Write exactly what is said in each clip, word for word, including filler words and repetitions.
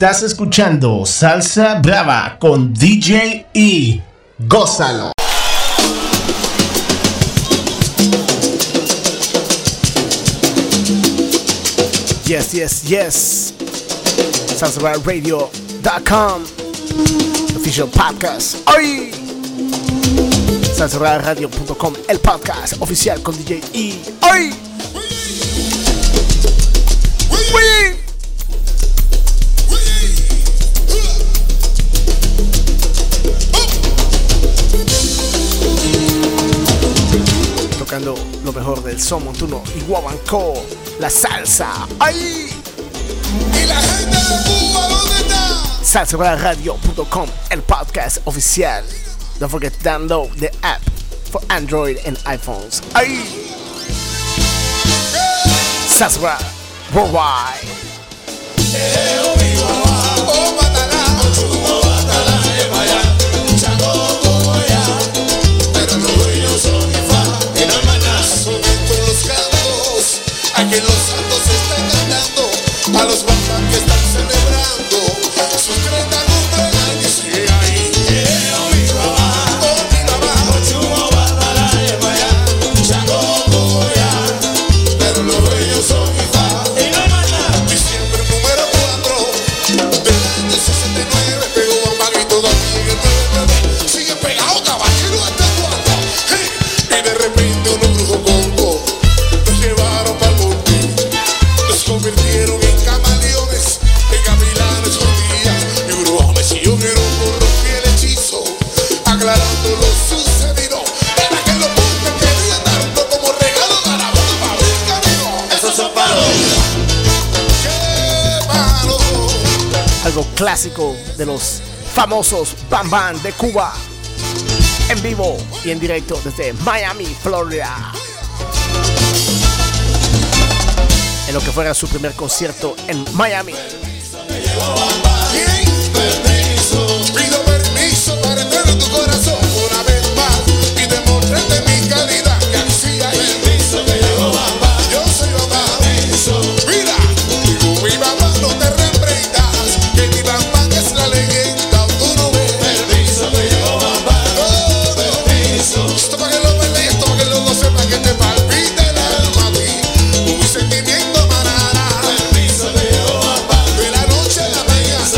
Estás escuchando Salsa Brava con D J E. Gózalo. Yes, yes, yes. Salsa Brava Radio dot com Official Podcast. ¡Ay! Salsa Brava Radio punto com El podcast oficial con D J E. ¡Ay! ¡Ay! Tocando lo mejor del son montuno y guabanco, la salsa. ¡Ay! Y la gente de Cuba, ¿dónde está? Salsa Brava Radio punto com El podcast oficial. Don't forget to download the app for Android and iPhones. ¡Ay! Salsa Brava Worldwide. Que los santos están cantando, a los Bambán que están celebrando sus treinta y nueve años. Y ahí quiero mi papá, con mi papá, con chumo batala de payá, chango coya, pero los bellos son mi papá. Y no hay más nada. Diciembre número cuatro, del año sesenta y nueve, pegó Bambán y todavía sigue nueve, nueve, sigue pegado caballero hasta cuatro. Hey. Y de repente uno cruzó Congo, nos llevaron para convirtieron en camaleones, en gavilanes escondidas, y Uruguay me siguió en un corro fiel hechizo, aclarando lo sucedido. Era que los puntos querían darnos como regalo de la boda para abrir camino. Esos son parodias. ¡Qué parodia! Algo clásico de los famosos Bambán de Cuba, en vivo y en directo desde Miami, Florida. En lo que fuera su primer concierto en Miami. Pido permiso para entrar en tu corazón una vez más y demostrarte mi calidad. Que así hay permiso que llevo mamá. Yo soy mamá. Mira, digo mi mamá, no te reprendas. Que mi mamá es la leyenda. Tú no ves. Permiso que llevo mamá. No, no. Permiso. Esto para que lo veas y esto para que lo no sepa que te palpite el alma a ti. Un sentimiento. Permiso, te llevo a paz. De la noche a la mañana.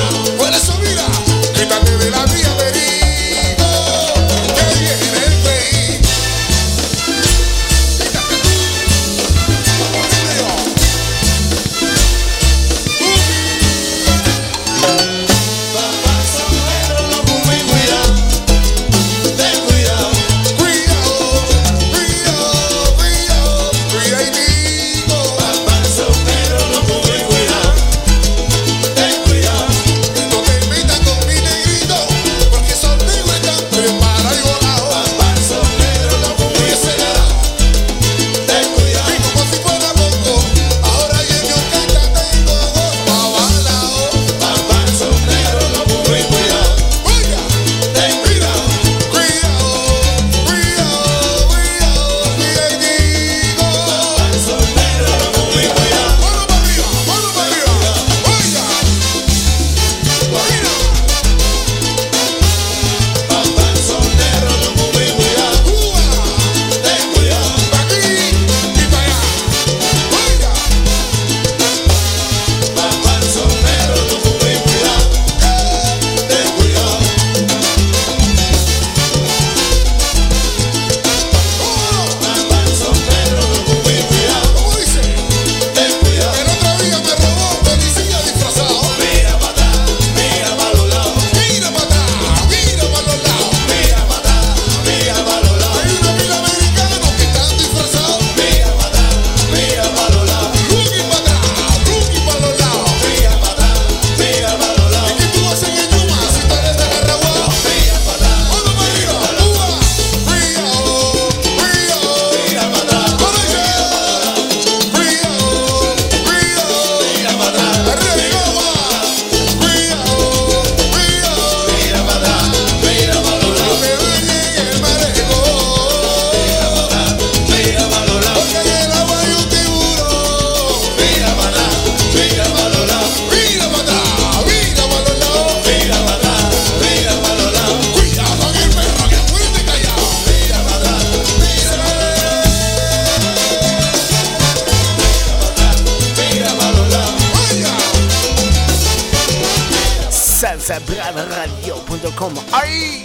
Salsa Brava Radio punto com. ¡Ay!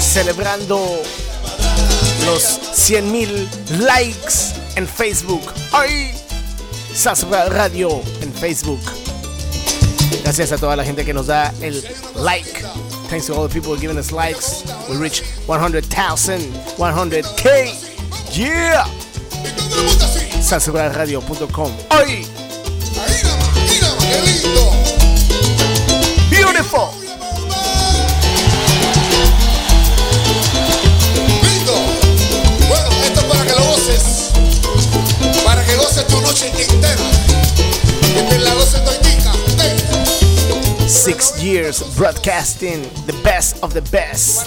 Celebrando los cien mil likes en Facebook. ¡Ay! Salsa Brava Radio en Facebook. Gracias a toda la gente que nos da el like. Thanks to all the people giving us likes. We reach one hundred thousand, one hundred K. Yeah! Salsa Brava Radio punto com. ¡Ay! Beautiful! Para que goces tu noche entera. Entre la doce toitica. Six years broadcasting the best of the best.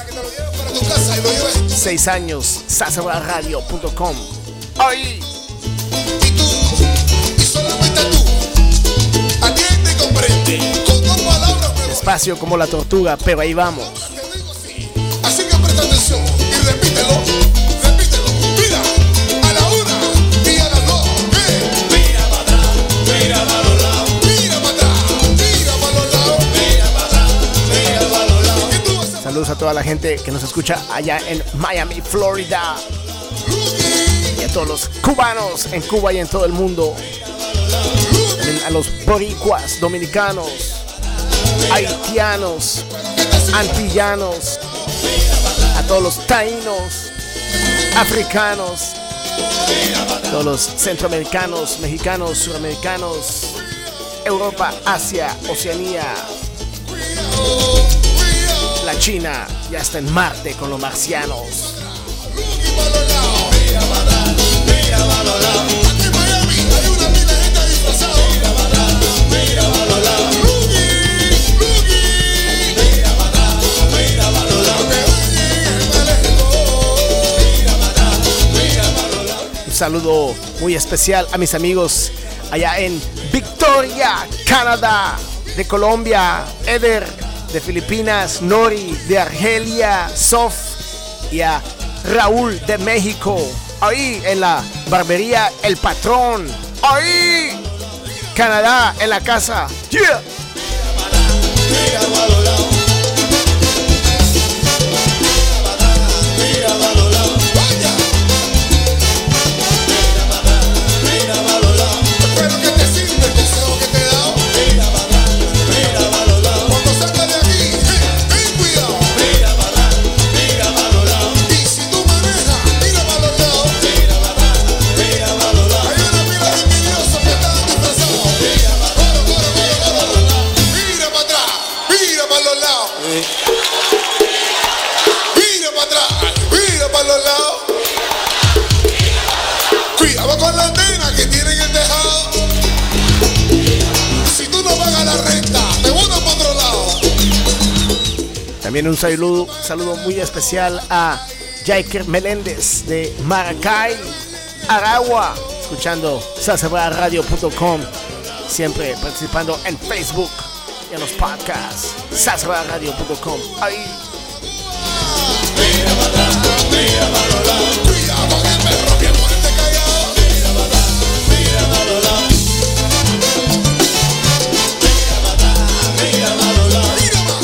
Seis años, salsa brava radio punto com. Ay. Y tú, y solamente tú, atiende y comprende. Con dos palabras. Despacio como la tortuga, pero ahí vamos. Así que presta atención y repítelo. Saludos a toda la gente que nos escucha allá en Miami, Florida. Y a todos los cubanos en Cuba y en todo el mundo. También a los boricuas, dominicanos, haitianos, antillanos. A todos los taínos, africanos. A todos los centroamericanos, mexicanos, suramericanos. Europa, Asia, Oceanía. La China ya está en Marte con los marcianos. Un saludo muy especial a mis amigos allá en Victoria, Canadá, de Colombia, Eder, de Filipinas, Nori, de Argelia, Sof y a Raúl de México. Ahí en la barbería El Patrón. Ahí, Canadá, en la casa. Yeah. También un saludo, saludo muy especial a Jaiker Meléndez de Maracay, Aragua, escuchando salsa brava radio punto com, siempre participando en Facebook y en los podcasts, salsa brava radio punto com. Ahí.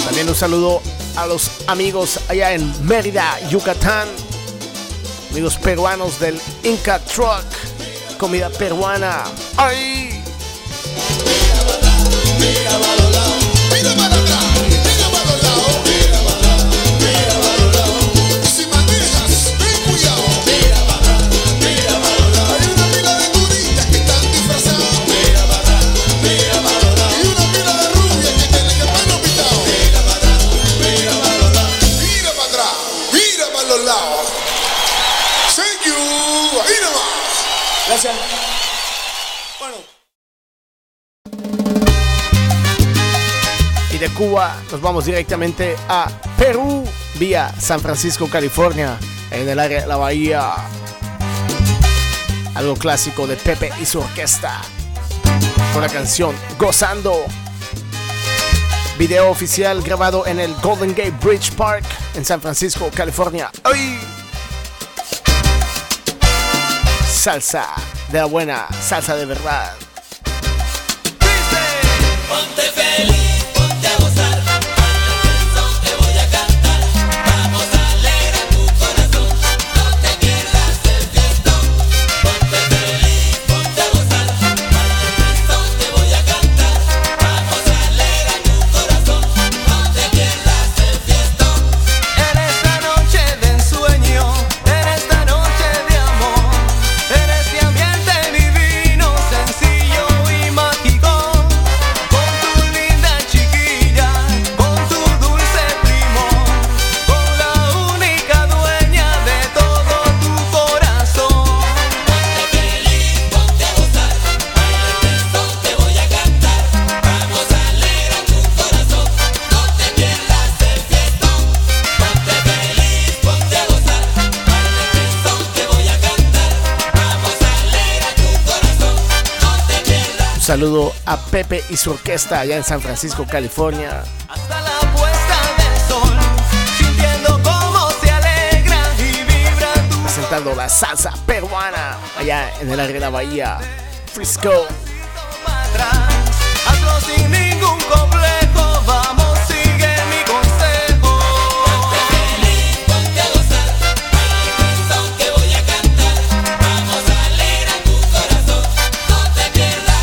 También un saludo a los amigos allá en Mérida, Yucatán, amigos peruanos del Inca Truck, comida peruana. ¡Ay! Y de Cuba nos vamos directamente a Perú, vía San Francisco, California, en el área de la bahía. Algo clásico de Pepe y su orquesta, con la canción Gozando. Video oficial grabado en el Golden Gate Bridge Park en San Francisco, California. ¡Ay! Salsa de la buena, salsa de verdad. Un saludo a Pepe y su orquesta allá en San Francisco, California. Hasta la puesta del sol, sintiendo cómo se alegra y vibra tu... Presentando la salsa peruana allá en el área de la bahía, Frisco. Hazlo sin ningún complejo, vamos, sigue mi consejo. Ponte feliz, ponte a gozar, al son que voy a cantar, vamos a leer a tu corazón, no te pierdas.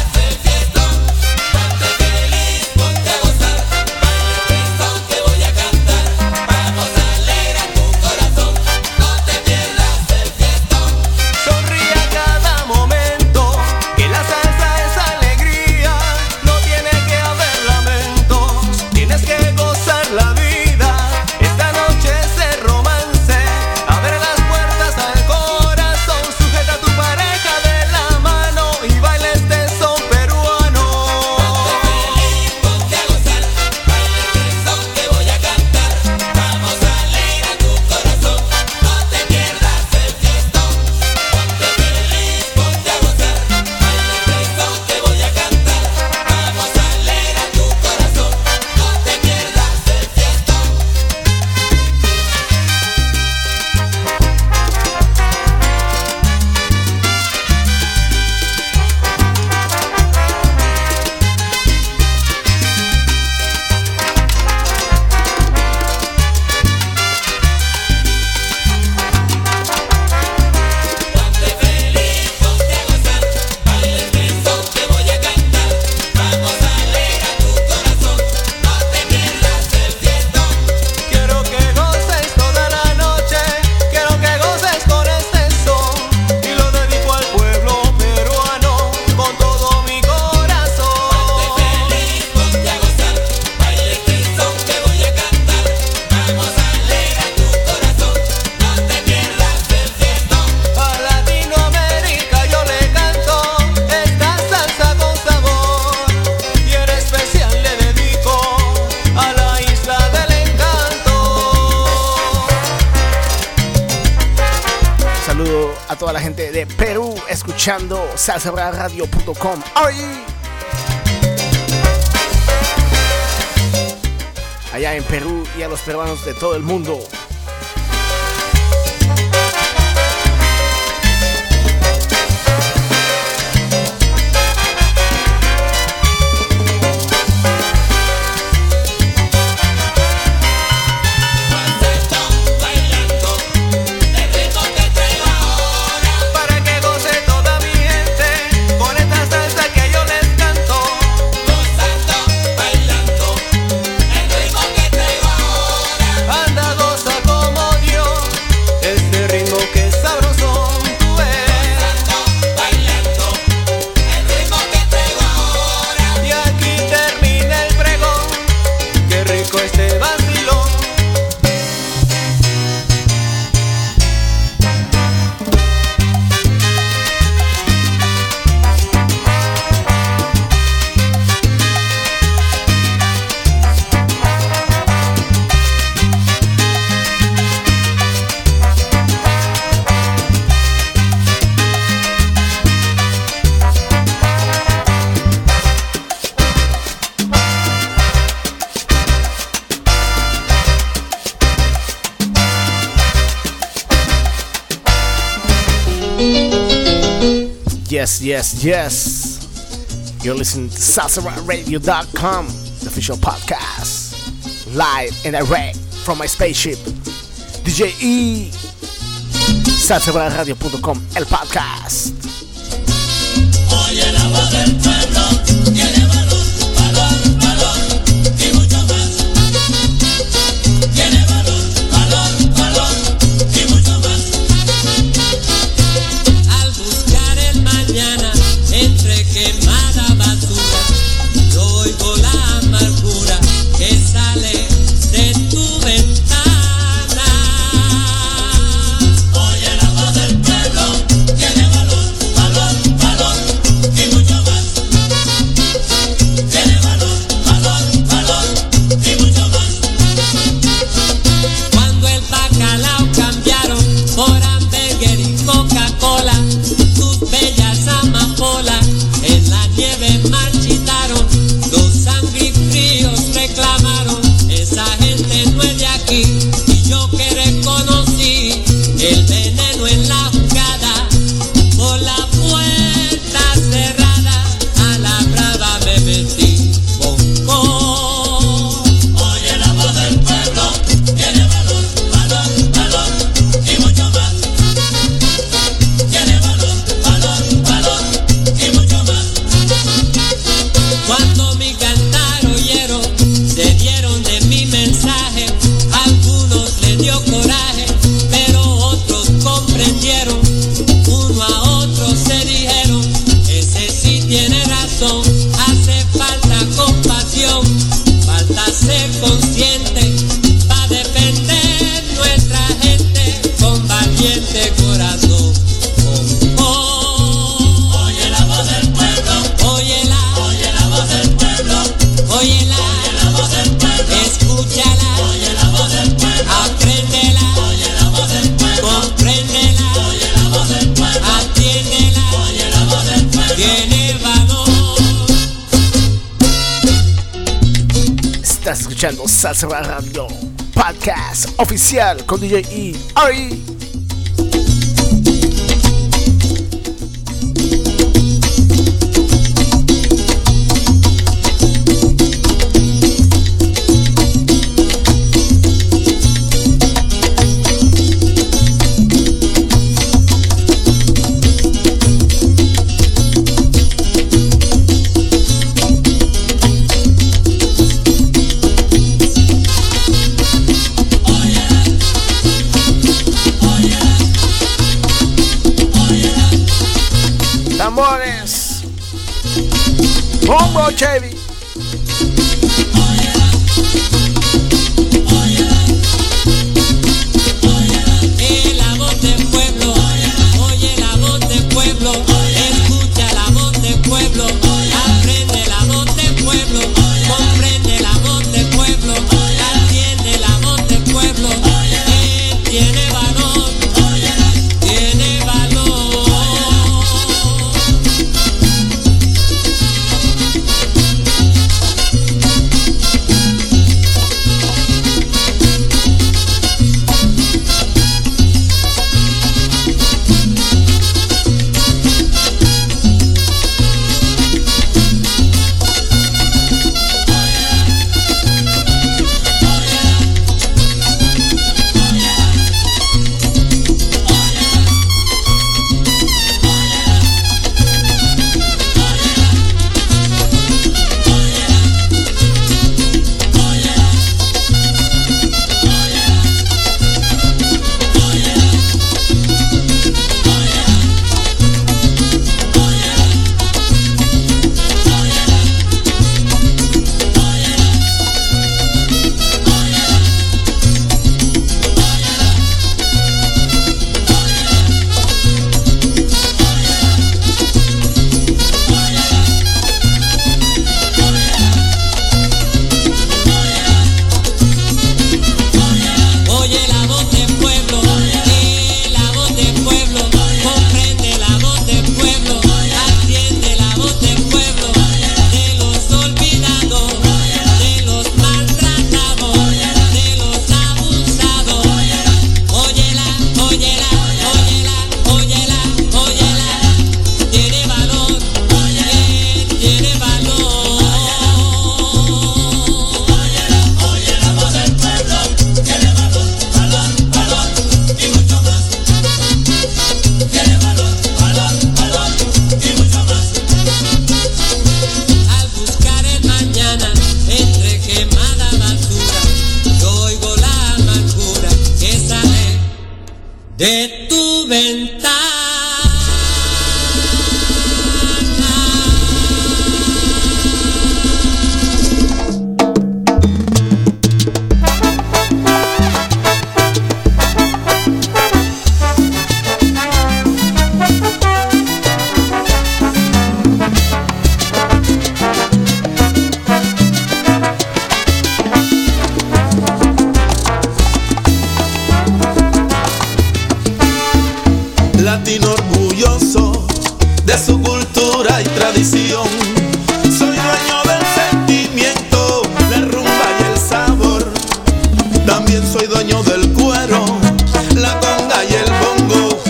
Escuchando Salsa Brava Radio punto com. Allá en Perú y a los peruanos de todo el mundo. Yes, yes, yes. You're listening to Salsa Brava Radio dot com, the official podcast, live and direct from my spaceship. D J E, Salsa Brava Radio punto com, el podcast. Oye, la voz del pueblo tiene valor, valor, valor y mucho más. Tiene valor, valor, valor y mucho más. Al buscar el mañana entre quemada basura, yo oigo la amargura que sale de tu ventana. Salsa Radio Podcast Oficial con D J E. Ahí. Bombo Chevy. Oye la voz del pueblo, oye la voz del pueblo, escucha la voz del pueblo, aprende la voz del pueblo, comprende la voz del pueblo, atiende la voz del pueblo, él tiene valor, tiene valor. tradición. Soy dueño del sentimiento, la rumba y el sabor. También soy dueño del cuero, la conga y el bongo.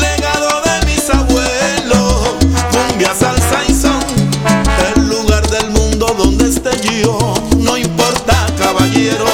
Legado de mis abuelos, cumbia, salsa y son. El lugar del mundo donde esté yo, no importa, caballero.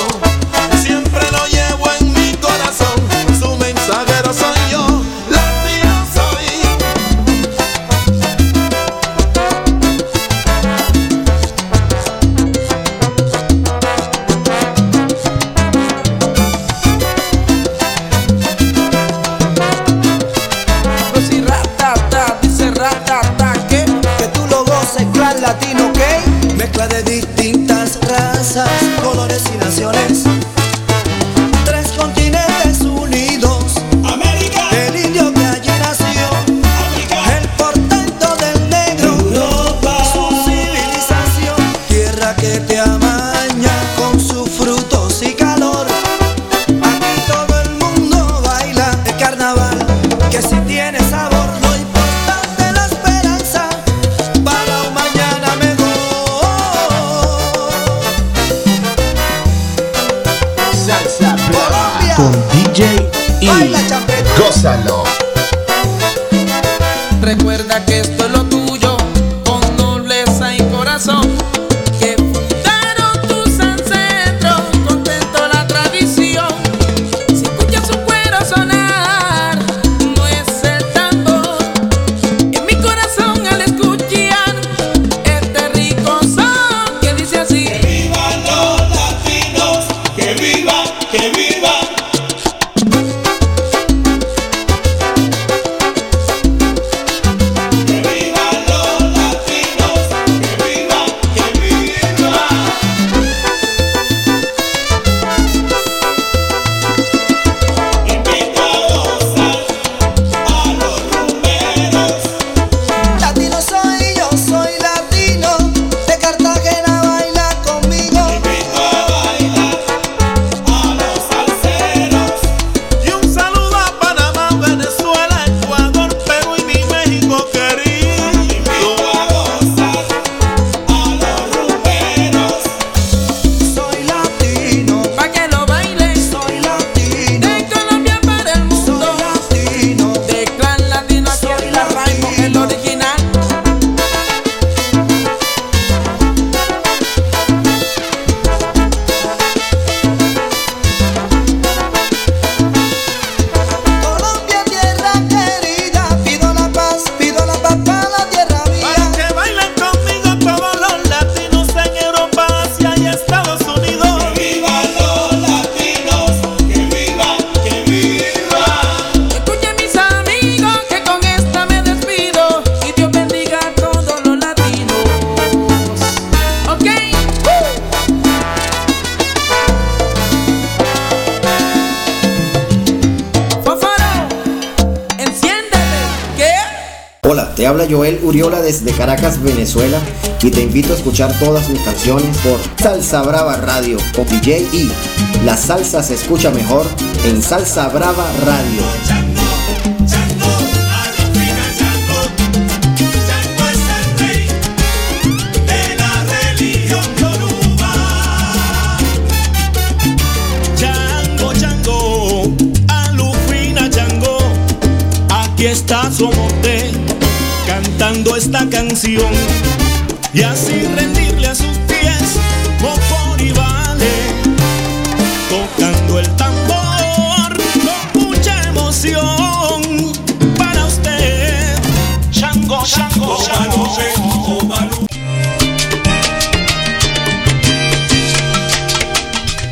Te habla Joel Uriola desde Caracas, Venezuela, y te invito a escuchar todas mis canciones por Salsa Brava Radio con D J E. La salsa se escucha mejor en Salsa Brava Radio. Cantando esta canción y así rendirle a sus pies mocor y vale, tocando el tambor con mucha emoción para usted. Chango, chango, chango, chango.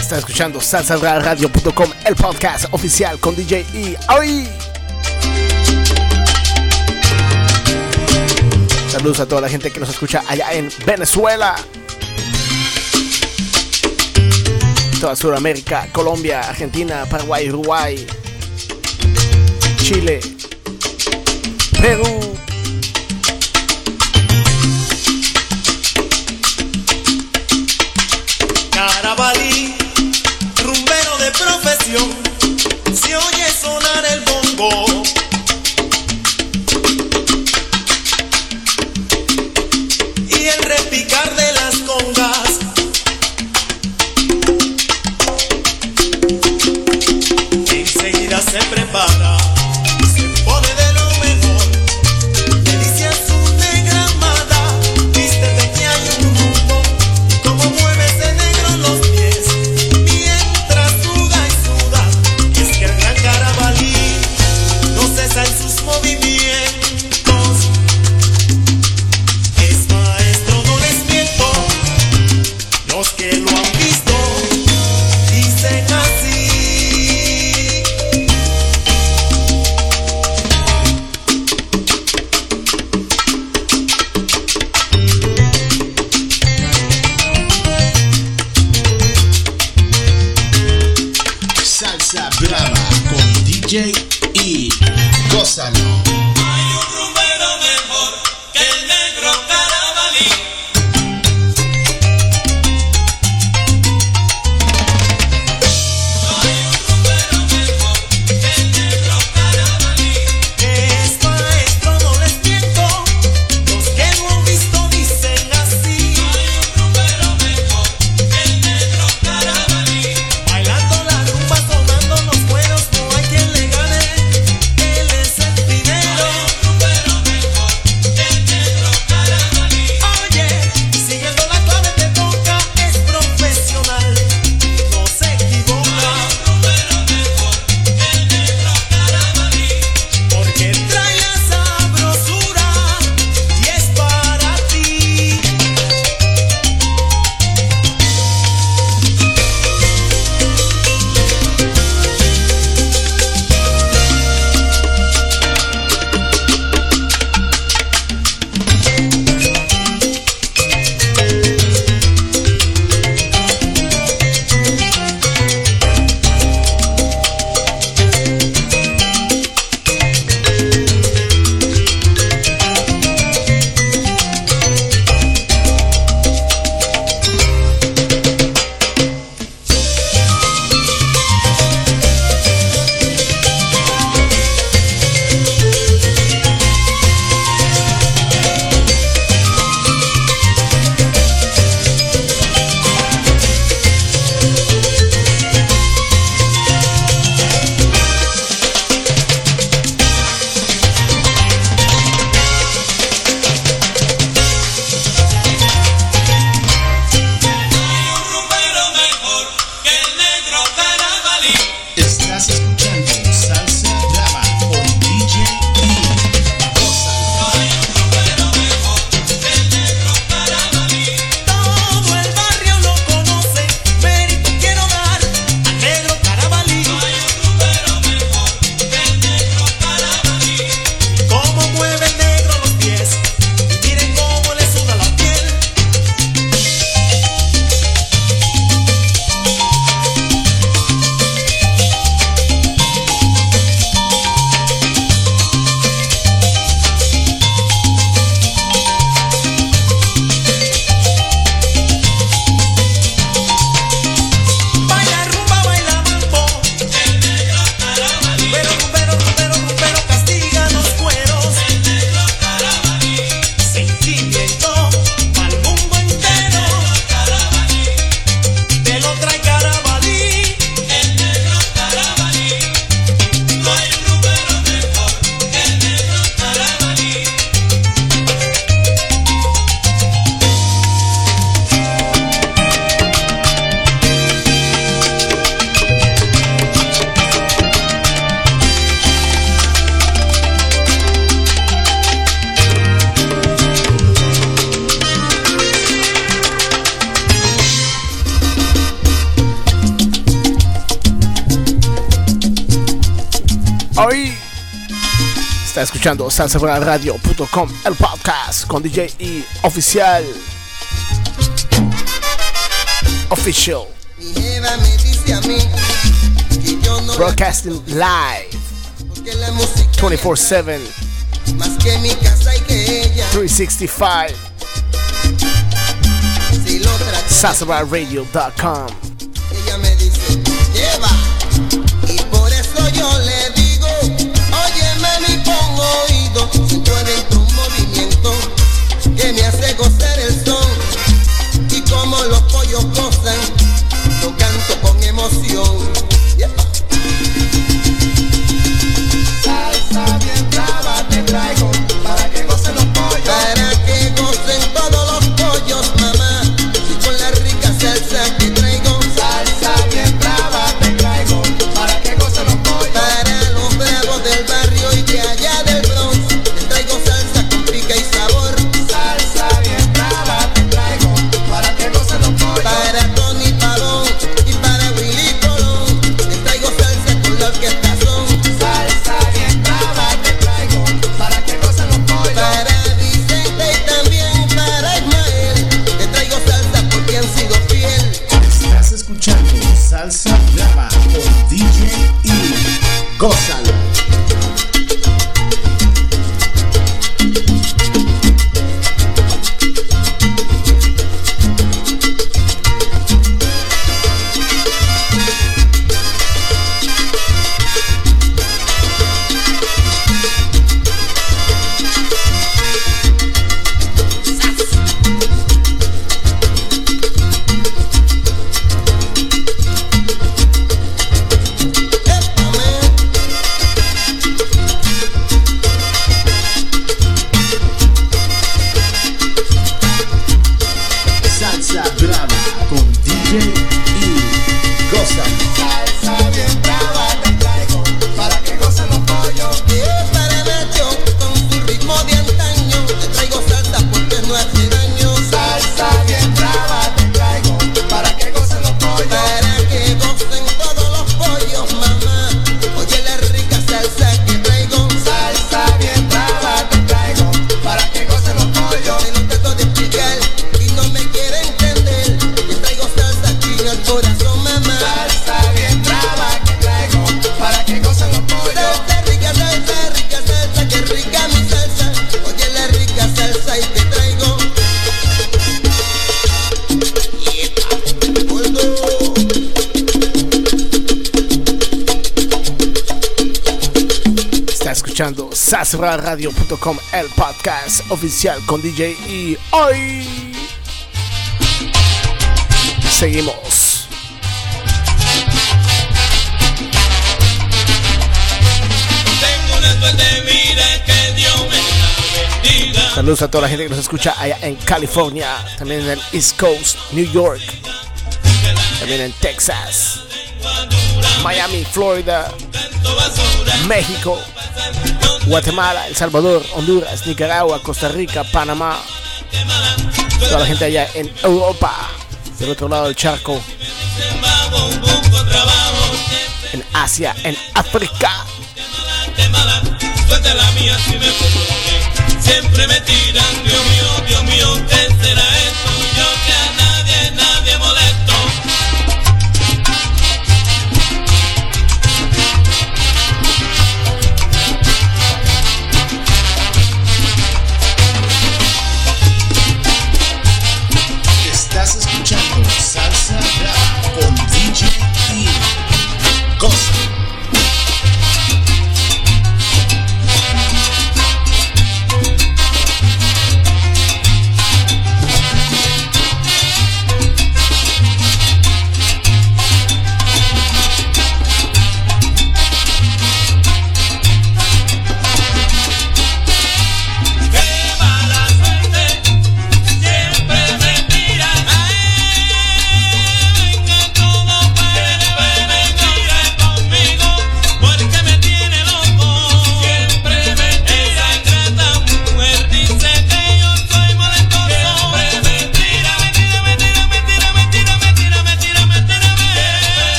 Está escuchando salsa brava radio punto com, el podcast oficial con D J E. ¡Ay! Saludos a toda la gente que nos escucha allá en Venezuela, toda Sudamérica, Colombia, Argentina, Paraguay, Uruguay, Chile, Perú. Carabalí, rumbero de profesión, se oye sonar el bongo. D J E, gózalo. Hay un rumbero mejor que el negro carabalí. Hay un rumbero mejor que el negro carabalí. Es maestro, no les miento. Los que lo han visto dicen así. Hay un rumbero mejor que el negro carabalí. Bailando la rumba, sonando los buenos. Escuchando salsa brava radio punto com, el podcast con D J E oficial. Official. Mi jeva me dice a mí que yo no broadcasting live veinticuatro siete, más que mi casa y que ella. trescientos sesenta y cinco. Si lo traté, salsa brava radio punto com. Ella me dice, lleva. Y por eso yo le digo, oye, mami, pon oído, si tú eres tu movimiento, que que me hace gozar el son, y como los pollos gozan, lo canto con emoción. Yeah. Salsa bien brava te traigo, para que gocen los pollos, para que gocen todos los pollos, mamá, y con la rica salsa que traigo. Salsa bien brava te traigo, para que gocen los pollos, para los bravos del barrio y de allá del Bronx, te traigo salsa con pica y sabor. Salsa bien brava te traigo, para que gocen los pollos, para Tony Pavón y para Willy Colón, te traigo salsa con la orquesta. Salsa Brava con D J E. Gózalo. SalsaBravaRadio punto com, el podcast oficial con D J E. Hoy seguimos. Tengo una suerte, mira, que Dios me la bendiga. Saludos a toda la gente que nos escucha allá en California, también en el East Coast, New York, también en Texas, Miami, Florida, México, Guatemala, El Salvador, Honduras, Nicaragua, Costa Rica, Panamá, toda la gente allá en Europa, del otro lado del charco, en Asia, en África. Siempre me tiran, Dios mío, Dios mío, ¿qué será esto? Yo que a nadie, nadie molesto.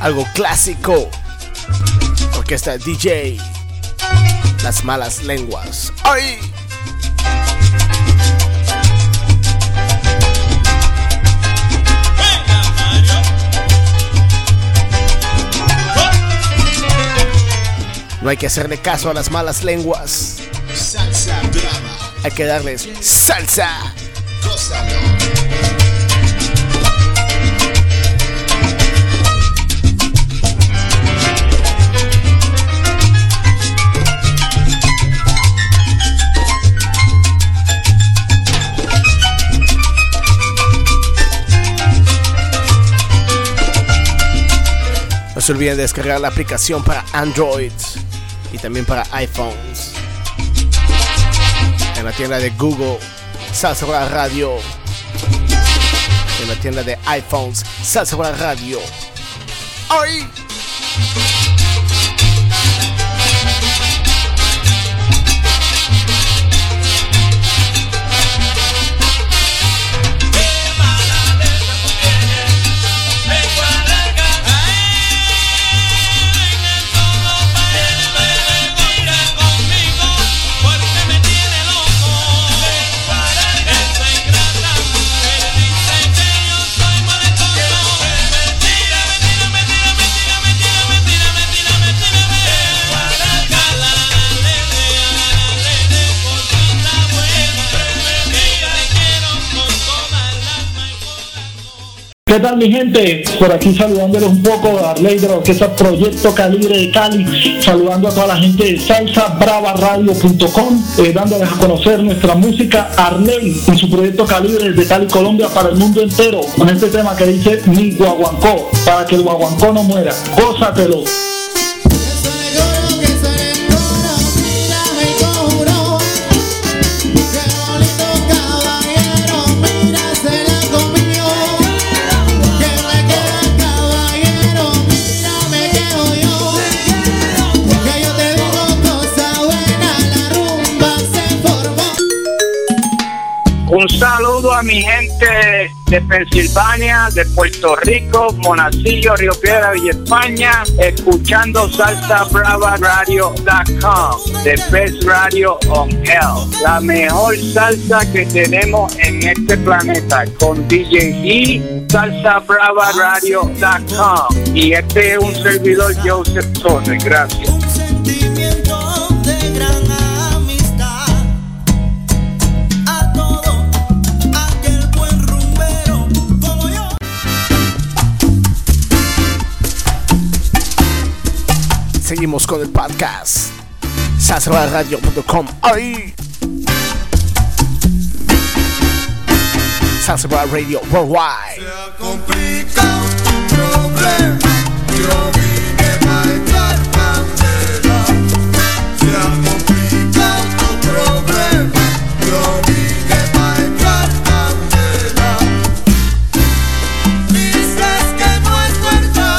Algo clásico, orquesta D J, Las Malas Lenguas. ¡Ay! No hay que hacerle caso a las malas lenguas. Salsa brava. Hay que darles salsa. Gózalo. No se olviden de descargar la aplicación para Android y también para iPhones. En la tienda de Google, Salsa Brava Radio. En la tienda de iPhones, Salsa Brava Radio. ¡Ay! ¿Qué tal mi gente? Por aquí saludándoles un poco a Arley de la Orquesta Proyecto Calibre de Cali, saludando a toda la gente de Salsa Brava Radio punto com, eh, dándoles a conocer nuestra música Arley en su Proyecto Calibre desde Cali, Colombia, para el mundo entero, con este tema que dice Mi Guaguancó, para que el guaguancó no muera. ¡Gózatelo! Un saludo a mi gente de Pensilvania, de Puerto Rico, Monacillo, Río Piedra, Villa España, escuchando Salsa Brava Radio punto com, the best radio on earth, la mejor salsa que tenemos en este planeta, con D J E, Salsa Brava Radio punto com, y este es un servidor, Joseph Torres, gracias. Seguimos con el podcast Salsa Brava Radio punto com. ¡Ay! Salsa Brava Radio Worldwide. Se ha complicado tu problema. Yo vine para echar candela. Se ha complicado tu problema. Yo vine para echar candela. Dices que no es verdad.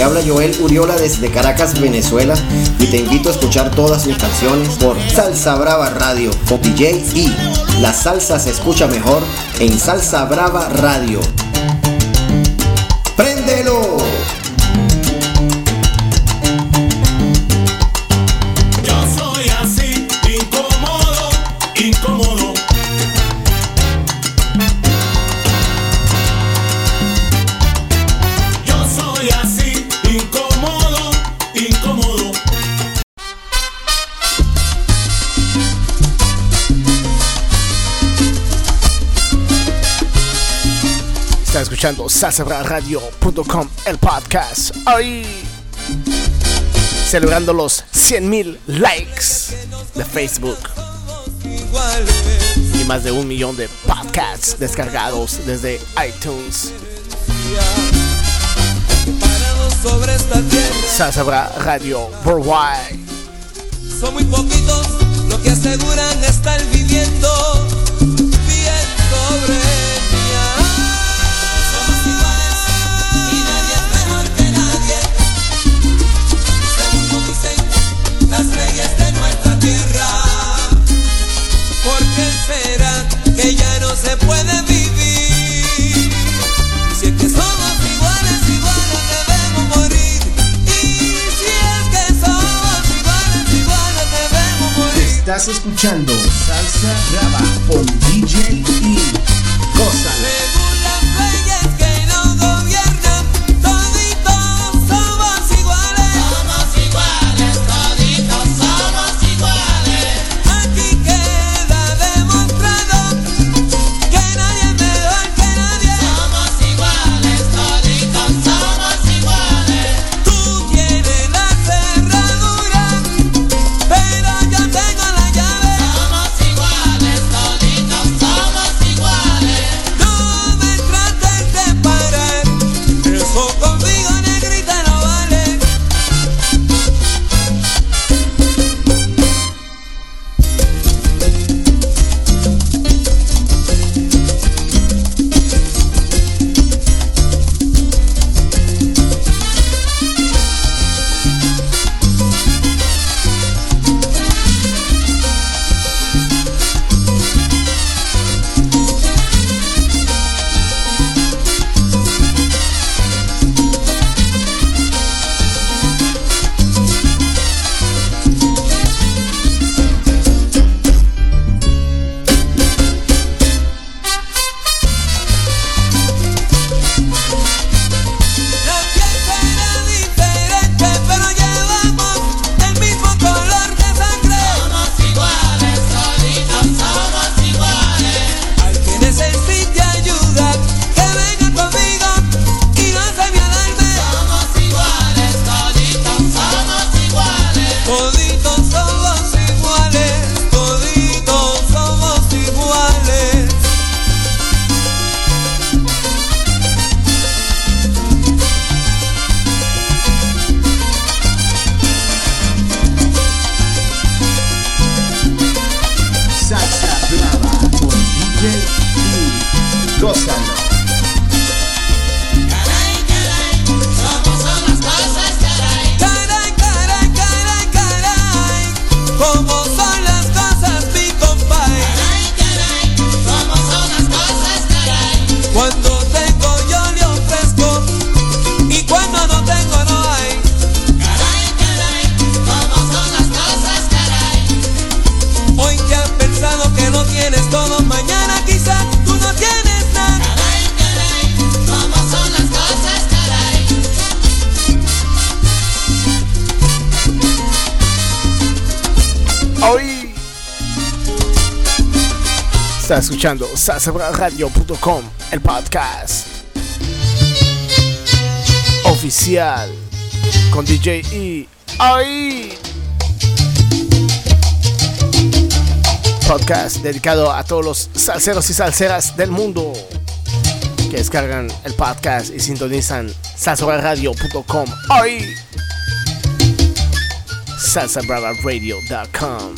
Te habla Joel Uriola desde Caracas, Venezuela, y te invito a escuchar todas mis canciones por Salsa Brava Radio con D J E. La salsa se escucha mejor en Salsa Brava Radio. ¡Préndelo! Escuchando Salsa Brava Radio punto com, el podcast. Hoy celebrando los cien mil likes de Facebook y más de un millón de podcasts descargados desde iTunes. Salsa Brava Radio Worldwide. Son muy poquitos los que aseguran estar viviendo bien sobre. Que ya no se puede vivir. Si es que somos iguales, iguales debemos morir. Y si es que somos iguales, iguales debemos morir. Estás escuchando Salsa Brava por D J E. Gózale. Estás escuchando Salsa Brava Radio punto com, el podcast oficial con D J E. Hoy podcast dedicado a todos los salseros y salseras del mundo que descargan el podcast y sintonizan Salsa Brava Radio punto com. Hoy Salsa Brava Radio punto com.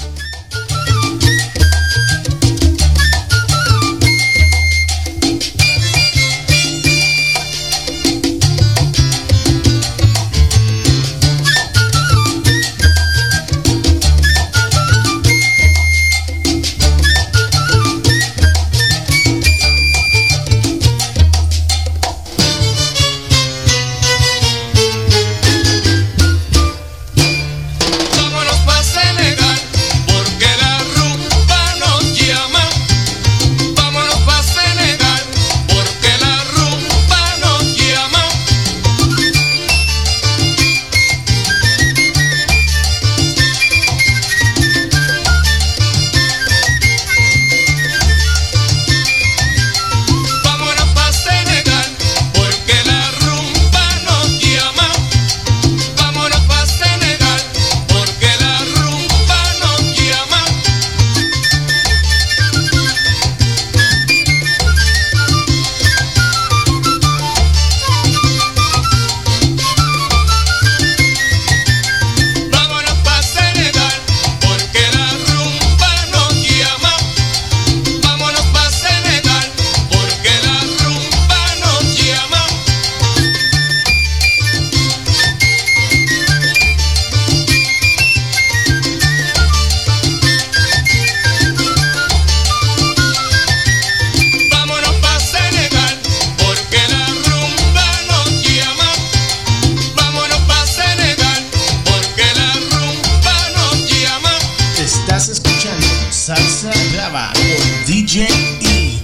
Salsa Brava con D J E.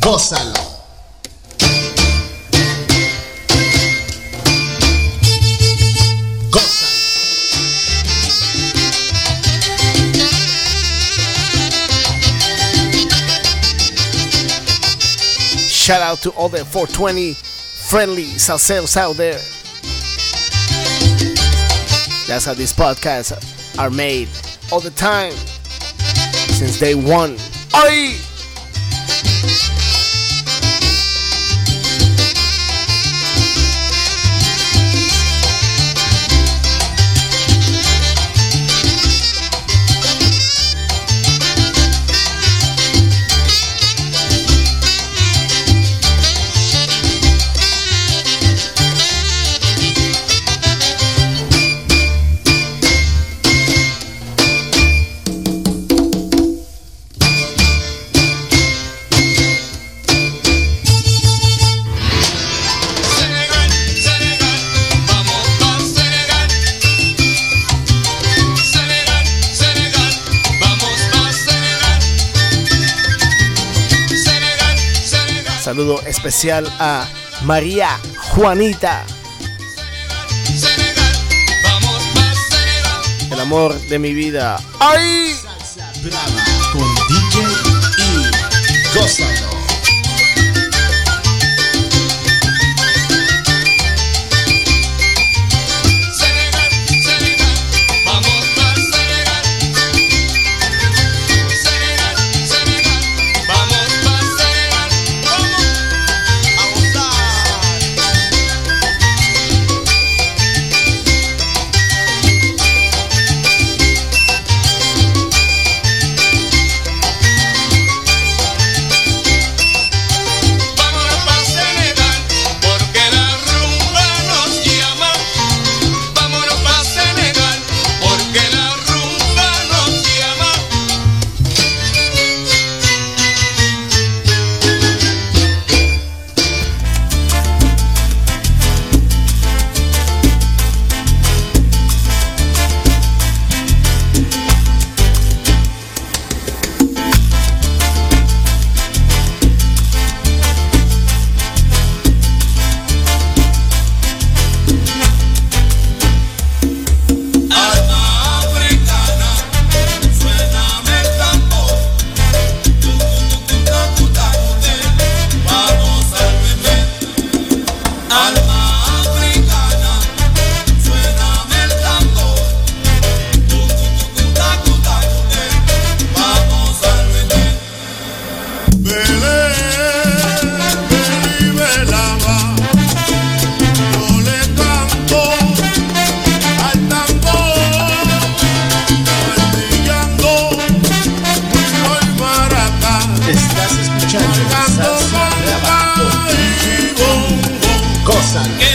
Gózalo. Shout out to all the four twenty friendly salseros out there. That's how these podcasts are made all the time since day one. Ay! Saludo especial a María Juanita, el amor de mi vida. ¡Ay! Salsa Brava con D J E. Gózalo. Estás escuchando Salsa Brava con D J E. Gózalo.